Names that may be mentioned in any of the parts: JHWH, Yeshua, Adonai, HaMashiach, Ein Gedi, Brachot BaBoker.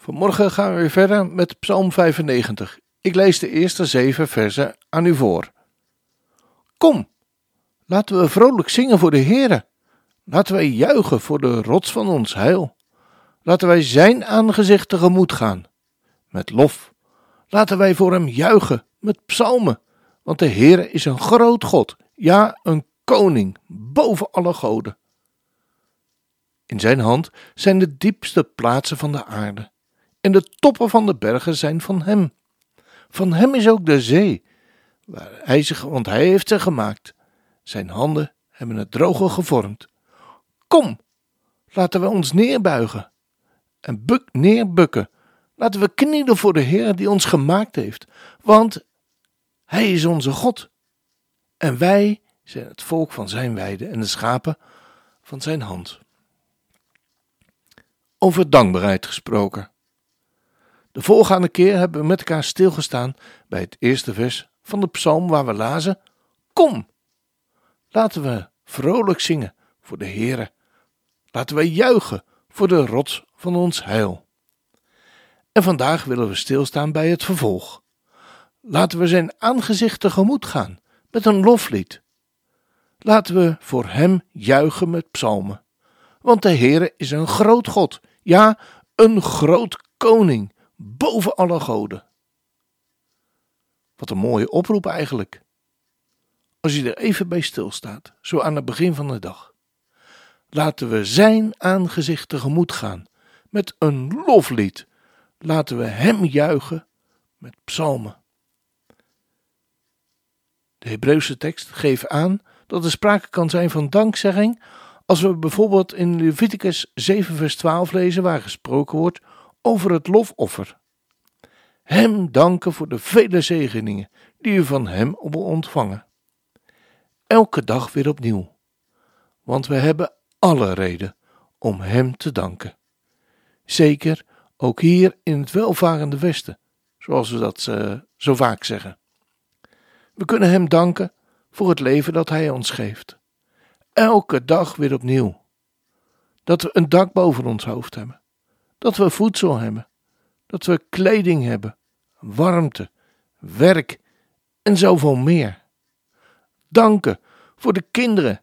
Vanmorgen gaan we weer verder met Psalm 95. Ik lees de eerste 7 versen aan u voor. Kom, laten we vrolijk zingen voor de Heere. Laten wij juichen voor de rots van ons heil. Laten wij zijn aangezicht tegemoet gaan, met lof. Laten wij voor hem juichen, met psalmen. Want de Heere is een groot God, ja, een koning, boven alle goden. In zijn hand zijn de diepste plaatsen van de aarde. En de toppen van de bergen zijn van hem. Van hem is ook de zee, want hij heeft ze gemaakt. Zijn handen hebben het droge gevormd. Kom, laten we ons neerbuigen en neerbukken. Laten we knielen voor de Heer die ons gemaakt heeft. Want hij is onze God. En wij zijn het volk van zijn weide en de schapen van zijn hand. Over dankbaarheid gesproken. De voorgaande keer hebben we met elkaar stilgestaan bij het eerste vers van de psalm waar we lazen: Kom, laten we vrolijk zingen voor de Heere. Laten we juichen voor de rots van ons heil. En vandaag willen we stilstaan bij het vervolg. Laten we zijn aangezicht tegemoet gaan met een loflied. Laten we voor hem juichen met psalmen. Want de Heere is een groot God, ja, een groot koning, boven alle goden. Wat een mooie oproep eigenlijk. Als je er even bij stilstaat, zo aan het begin van de dag. Laten we zijn aangezicht tegemoet gaan met een loflied. Laten we hem juichen met psalmen. De Hebreeuwse tekst geeft aan dat er sprake kan zijn van dankzegging. Als we bijvoorbeeld in Leviticus 7 vers 12 lezen waar gesproken wordt over het lofoffer. Hem danken voor de vele zegeningen die u van hem ontvangen. Elke dag weer opnieuw. Want we hebben alle reden om hem te danken. Zeker ook hier in het welvarende Westen, zoals we dat zo vaak zeggen. We kunnen hem danken voor het leven dat hij ons geeft. Elke dag weer opnieuw. Dat we een dak boven ons hoofd hebben. Dat we voedsel hebben. Dat we kleding hebben. Warmte. Werk. En zoveel meer. Danken voor de kinderen.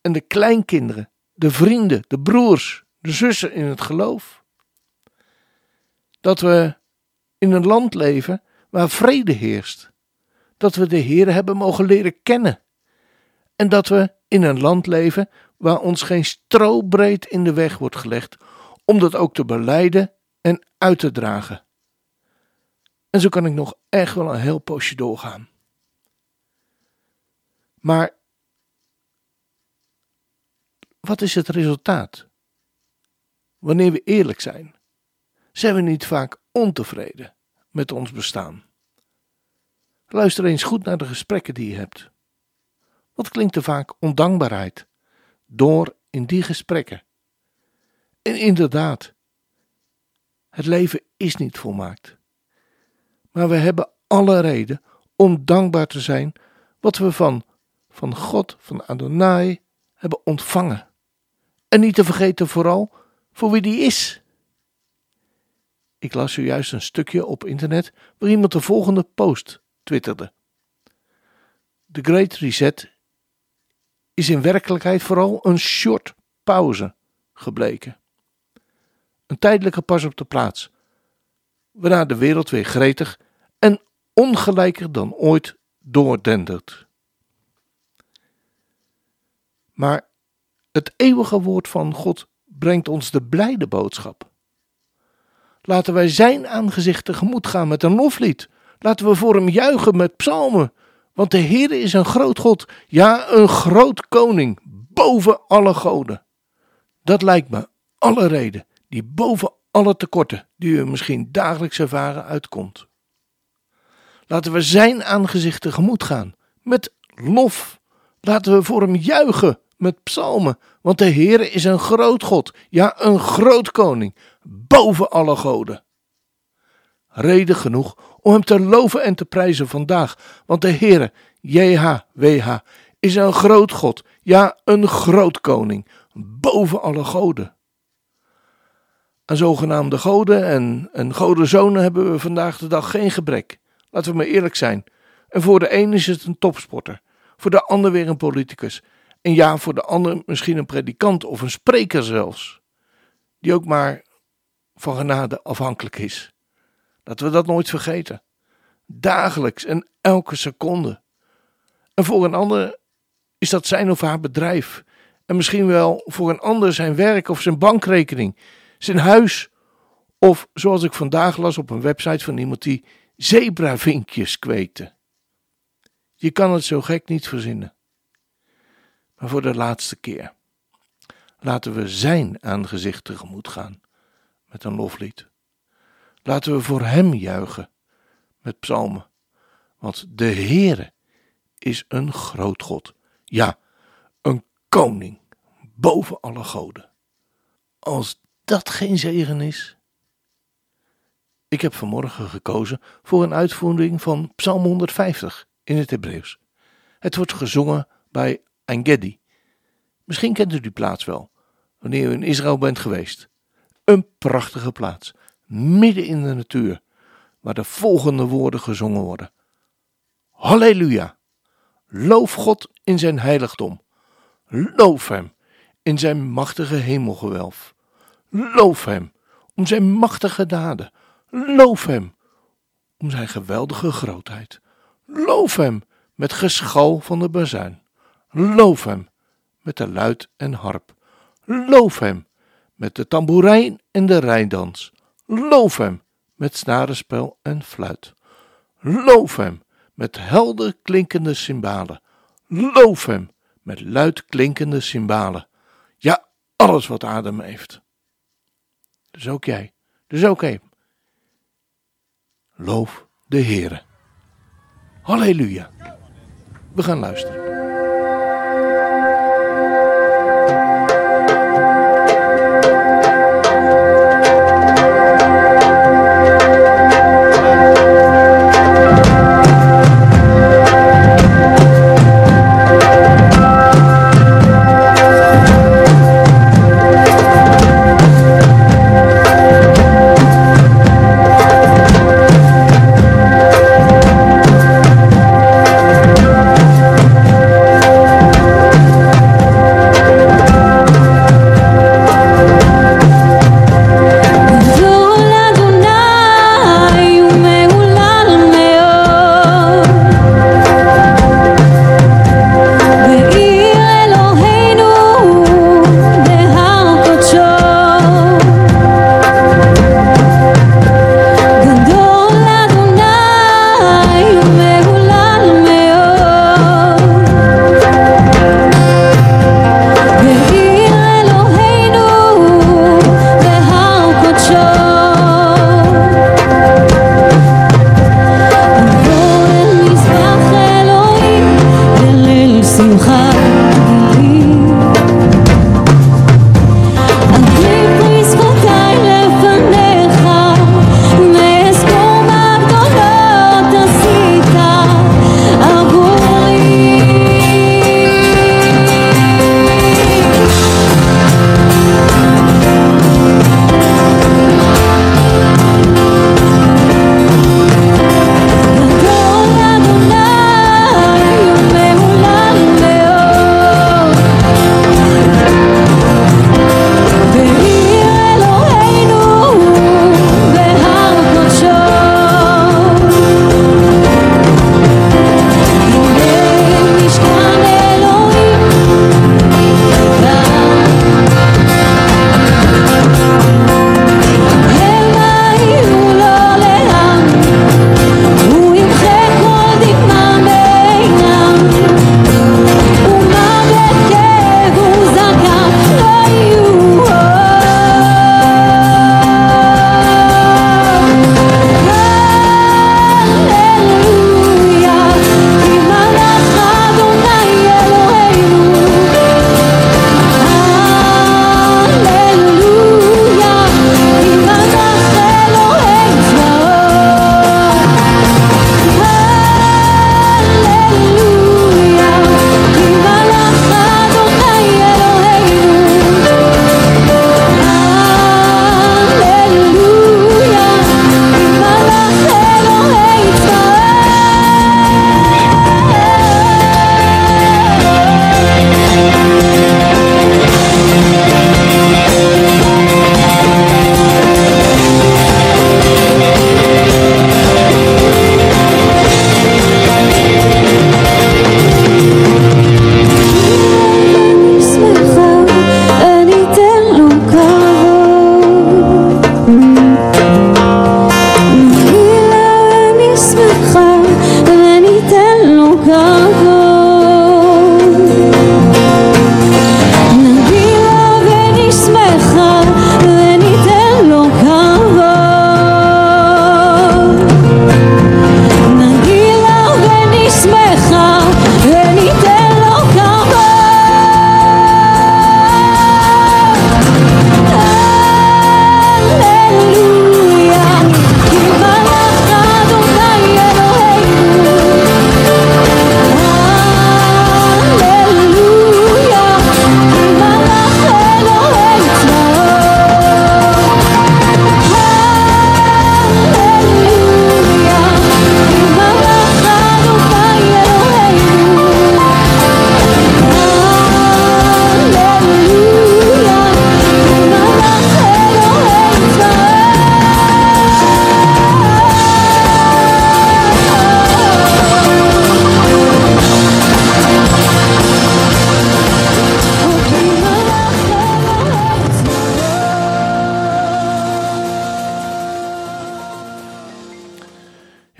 En de kleinkinderen. De vrienden. De broers. De zussen in het geloof. Dat we in een land leven waar vrede heerst. Dat we de Heere hebben mogen leren kennen. En dat we in een land leven waar ons geen strobreed in de weg wordt gelegd, om dat ook te belijden en uit te dragen. En zo kan ik nog echt wel een heel poosje doorgaan. Maar wat is het resultaat? Wanneer we eerlijk zijn, zijn we niet vaak ontevreden met ons bestaan. Luister eens goed naar de gesprekken die je hebt. Wat klinkt er vaak ondankbaarheid door in die gesprekken? En inderdaad, het leven is niet volmaakt. Maar we hebben alle reden om dankbaar te zijn wat we van God, van Adonai, hebben ontvangen. En niet te vergeten vooral voor wie die is. Ik las zojuist een stukje op internet waar iemand de volgende post twitterde. The Great Reset is in werkelijkheid vooral een short pauze gebleken. Een tijdelijke pas op de plaats, waarna de wereld weer gretig en ongelijker dan ooit doordendert. Maar het eeuwige woord van God brengt ons de blijde boodschap. Laten wij zijn aangezicht tegemoet gaan met een loflied. Laten we voor hem juichen met psalmen. Want de Heere is een groot God, ja, een groot koning, boven alle goden. Dat lijkt me alle reden die boven alle tekorten die u misschien dagelijks ervaren uitkomt. Laten we zijn aangezicht tegemoet gaan met lof. Laten we voor hem juichen met psalmen. Want de Heere is een groot God. Ja, een groot koning. Boven alle goden. Reden genoeg om hem te loven en te prijzen vandaag. Want de Heere, JHWH, is een groot God. Ja, een groot koning. Boven alle goden. Aan zogenaamde goden en godenzonen hebben we vandaag de dag geen gebrek. Laten we maar eerlijk zijn. En voor de een is het een topsporter. Voor de ander weer een politicus. En ja, voor de ander misschien een predikant of een spreker zelfs. Die ook maar van genade afhankelijk is. Laten we dat nooit vergeten. Dagelijks en elke seconde. En voor een ander is dat zijn of haar bedrijf. En misschien wel voor een ander zijn werk of zijn bankrekening. Zijn huis. Of zoals ik vandaag las op een website van iemand die zebravinkjes kweekte. Je kan het zo gek niet verzinnen. Maar voor de laatste keer. Laten we zijn aangezicht tegemoet gaan. Met een loflied. Laten we voor hem juichen. Met psalmen. Want de Heere is een groot God. Ja, een koning. Boven alle goden. Als dat geen zegen is. Ik heb vanmorgen gekozen voor een uitvoering van Psalm 150 in het Hebreeuws. Het wordt gezongen bij Ein Gedi. Misschien kent u die plaats wel, wanneer u in Israël bent geweest. Een prachtige plaats, midden in de natuur, waar de volgende woorden gezongen worden. Halleluja! Loof God in zijn heiligdom. Loof hem in zijn machtige hemelgewelf. Loof hem om zijn machtige daden. Loof hem om zijn geweldige grootheid. Loof hem met geschal van de bazuin. Loof hem met de luit en harp. Loof hem met de tamboerijn en de rijdans. Loof hem met snarenspel en fluit. Loof hem met helder klinkende cymbalen. Loof hem met luid klinkende cymbalen. Ja, alles wat adem heeft. Dus ook jij, dus ook hij. Loof de Heere. Halleluja. We gaan luisteren.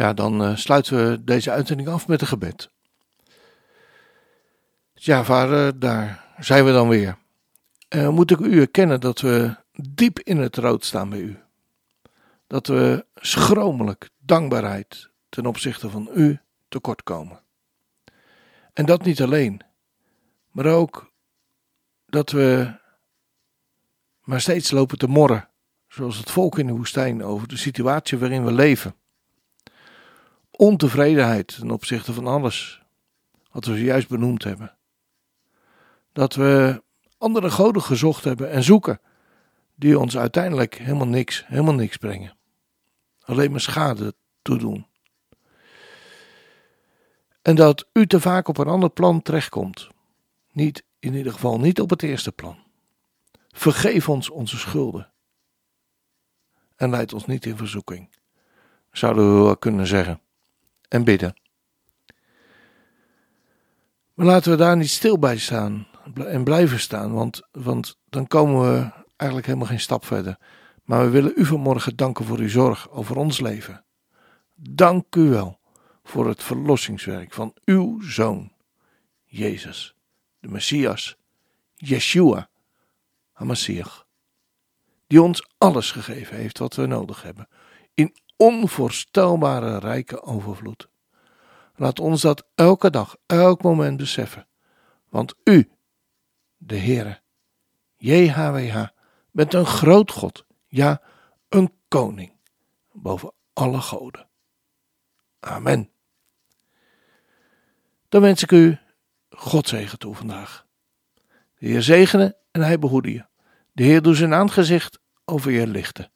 Ja, dan sluiten we deze uitzending af met een gebed. Ja, Vader, daar zijn we dan weer. Moet ik u erkennen dat we diep in het rood staan bij u. Dat we schromelijk dankbaarheid ten opzichte van u tekortkomen. En dat niet alleen, maar ook dat we maar steeds lopen te morren, zoals het volk in de woestijn, over de situatie waarin we leven. Ontevredenheid ten opzichte van alles wat we zojuist benoemd hebben. Dat we andere goden gezocht hebben en zoeken, die ons uiteindelijk helemaal niks brengen. Alleen maar schade toedoen. En dat u te vaak op een ander plan terechtkomt. In ieder geval niet op het eerste plan. Vergeef ons onze schulden. En leid ons niet in verzoeking. Zouden we wel kunnen zeggen. En bidden. Maar laten we daar niet stil bij staan. En blijven staan. Want dan komen we eigenlijk helemaal geen stap verder. Maar we willen u vanmorgen danken voor uw zorg over ons leven. Dank u wel. Voor het verlossingswerk van uw Zoon, Jezus, de Messias, Yeshua, HaMashiach, die ons alles gegeven heeft wat we nodig hebben, in onvoorstelbare rijke overvloed. Laat ons dat elke dag, elk moment beseffen, want u, de Heere, JHWH, bent een groot God, ja, een koning, boven alle goden. Amen. Dan wens ik u Gods zegen toe vandaag. De Heer zegene en hij behoede je. De Heer doet zijn aangezicht over je lichten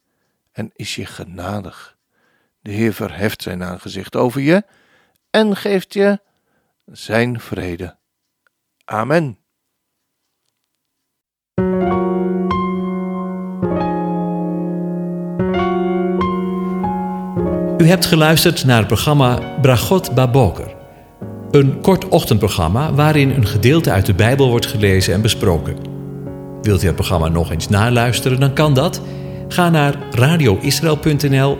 en is je genadig. De Heer verheft zijn aangezicht over je en geeft je zijn vrede. Amen. U hebt geluisterd naar het programma Brachot BaBoker. Een kort ochtendprogramma waarin een gedeelte uit de Bijbel wordt gelezen en besproken. Wilt u het programma nog eens naluisteren, dan kan dat. Ga naar radioisrael.nl